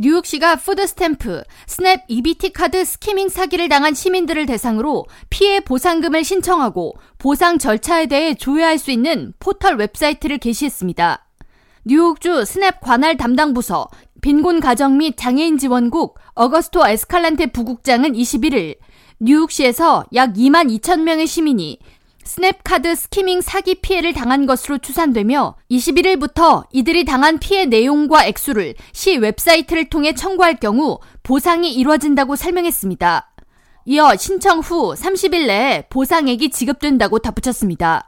뉴욕시가 푸드 스탬프, 스냅 EBT 카드 스키밍 사기를 당한 시민들을 대상으로 피해 보상금을 신청하고 보상 절차에 대해 조회할 수 있는 포털 웹사이트를 개시했습니다. 뉴욕주 스냅 관할 담당 부서, 빈곤 가정 및 장애인 지원국 어거스토 에스칼란테 부국장은 21일 뉴욕시에서 약 2만 2천 명의 시민이 스냅카드 스키밍 사기 피해를 당한 것으로 추산되며 21일부터 이들이 당한 피해 내용과 액수를 시 웹사이트를 통해 청구할 경우 보상이 이뤄진다고 설명했습니다. 이어 신청 후 30일 내에 보상액이 지급된다고 덧붙였습니다.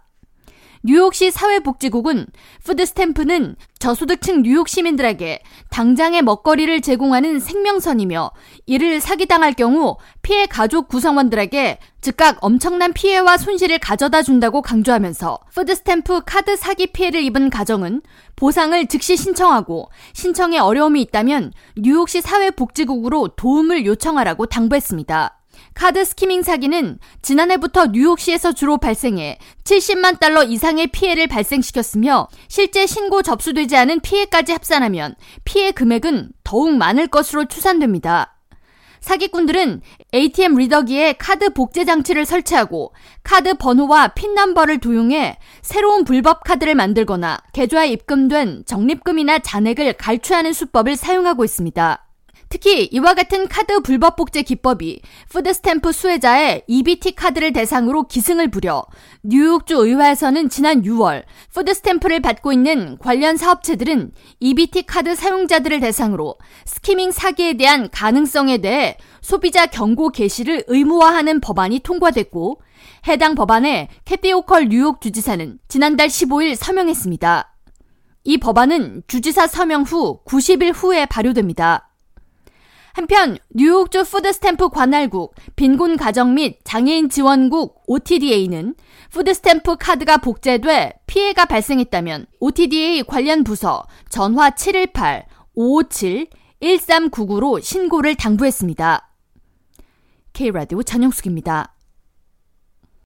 뉴욕시 사회복지국은 푸드스탬프는 저소득층 뉴욕 시민들에게 당장의 먹거리를 제공하는 생명선이며 이를 사기당할 경우 피해 가족 구성원들에게 즉각 엄청난 피해와 손실을 가져다 준다고 강조하면서 푸드스탬프 카드 사기 피해를 입은 가정은 보상을 즉시 신청하고 신청에 어려움이 있다면 뉴욕시 사회복지국으로 도움을 요청하라고 당부했습니다. 카드 스키밍 사기는 지난해부터 뉴욕시에서 주로 발생해 70만 달러 이상의 피해를 발생시켰으며 실제 신고 접수되지 않은 피해까지 합산하면 피해 금액은 더욱 많을 것으로 추산됩니다. 사기꾼들은 ATM 리더기에 카드 복제 장치를 설치하고 카드 번호와 핀 넘버를 도용해 새로운 불법 카드를 만들거나 계좌에 입금된 적립금이나 잔액을 갈취하는 수법을 사용하고 있습니다. 특히 이와 같은 카드 불법 복제 기법이 푸드스탬프 수혜자의 EBT 카드를 대상으로 기승을 부려 뉴욕주 의회에서는 지난 6월 푸드스탬프를 받고 있는 관련 사업체들은 EBT 카드 사용자들을 대상으로 스키밍 사기에 대한 가능성에 대해 소비자 경고 게시를 의무화하는 법안이 통과됐고 해당 법안에 캐티 호컬 뉴욕 주지사는 지난달 15일 서명했습니다. 이 법안은 주지사 서명 후 90일 후에 발효됩니다. 한편 뉴욕주 푸드스탬프 관할국, 빈곤 가정 및 장애인 지원국 OTDA는 푸드스탬프 카드가 복제돼 피해가 발생했다면 OTDA 관련 부서 전화 718-557-1399로 신고를 당부했습니다. K-라디오 전영숙입니다.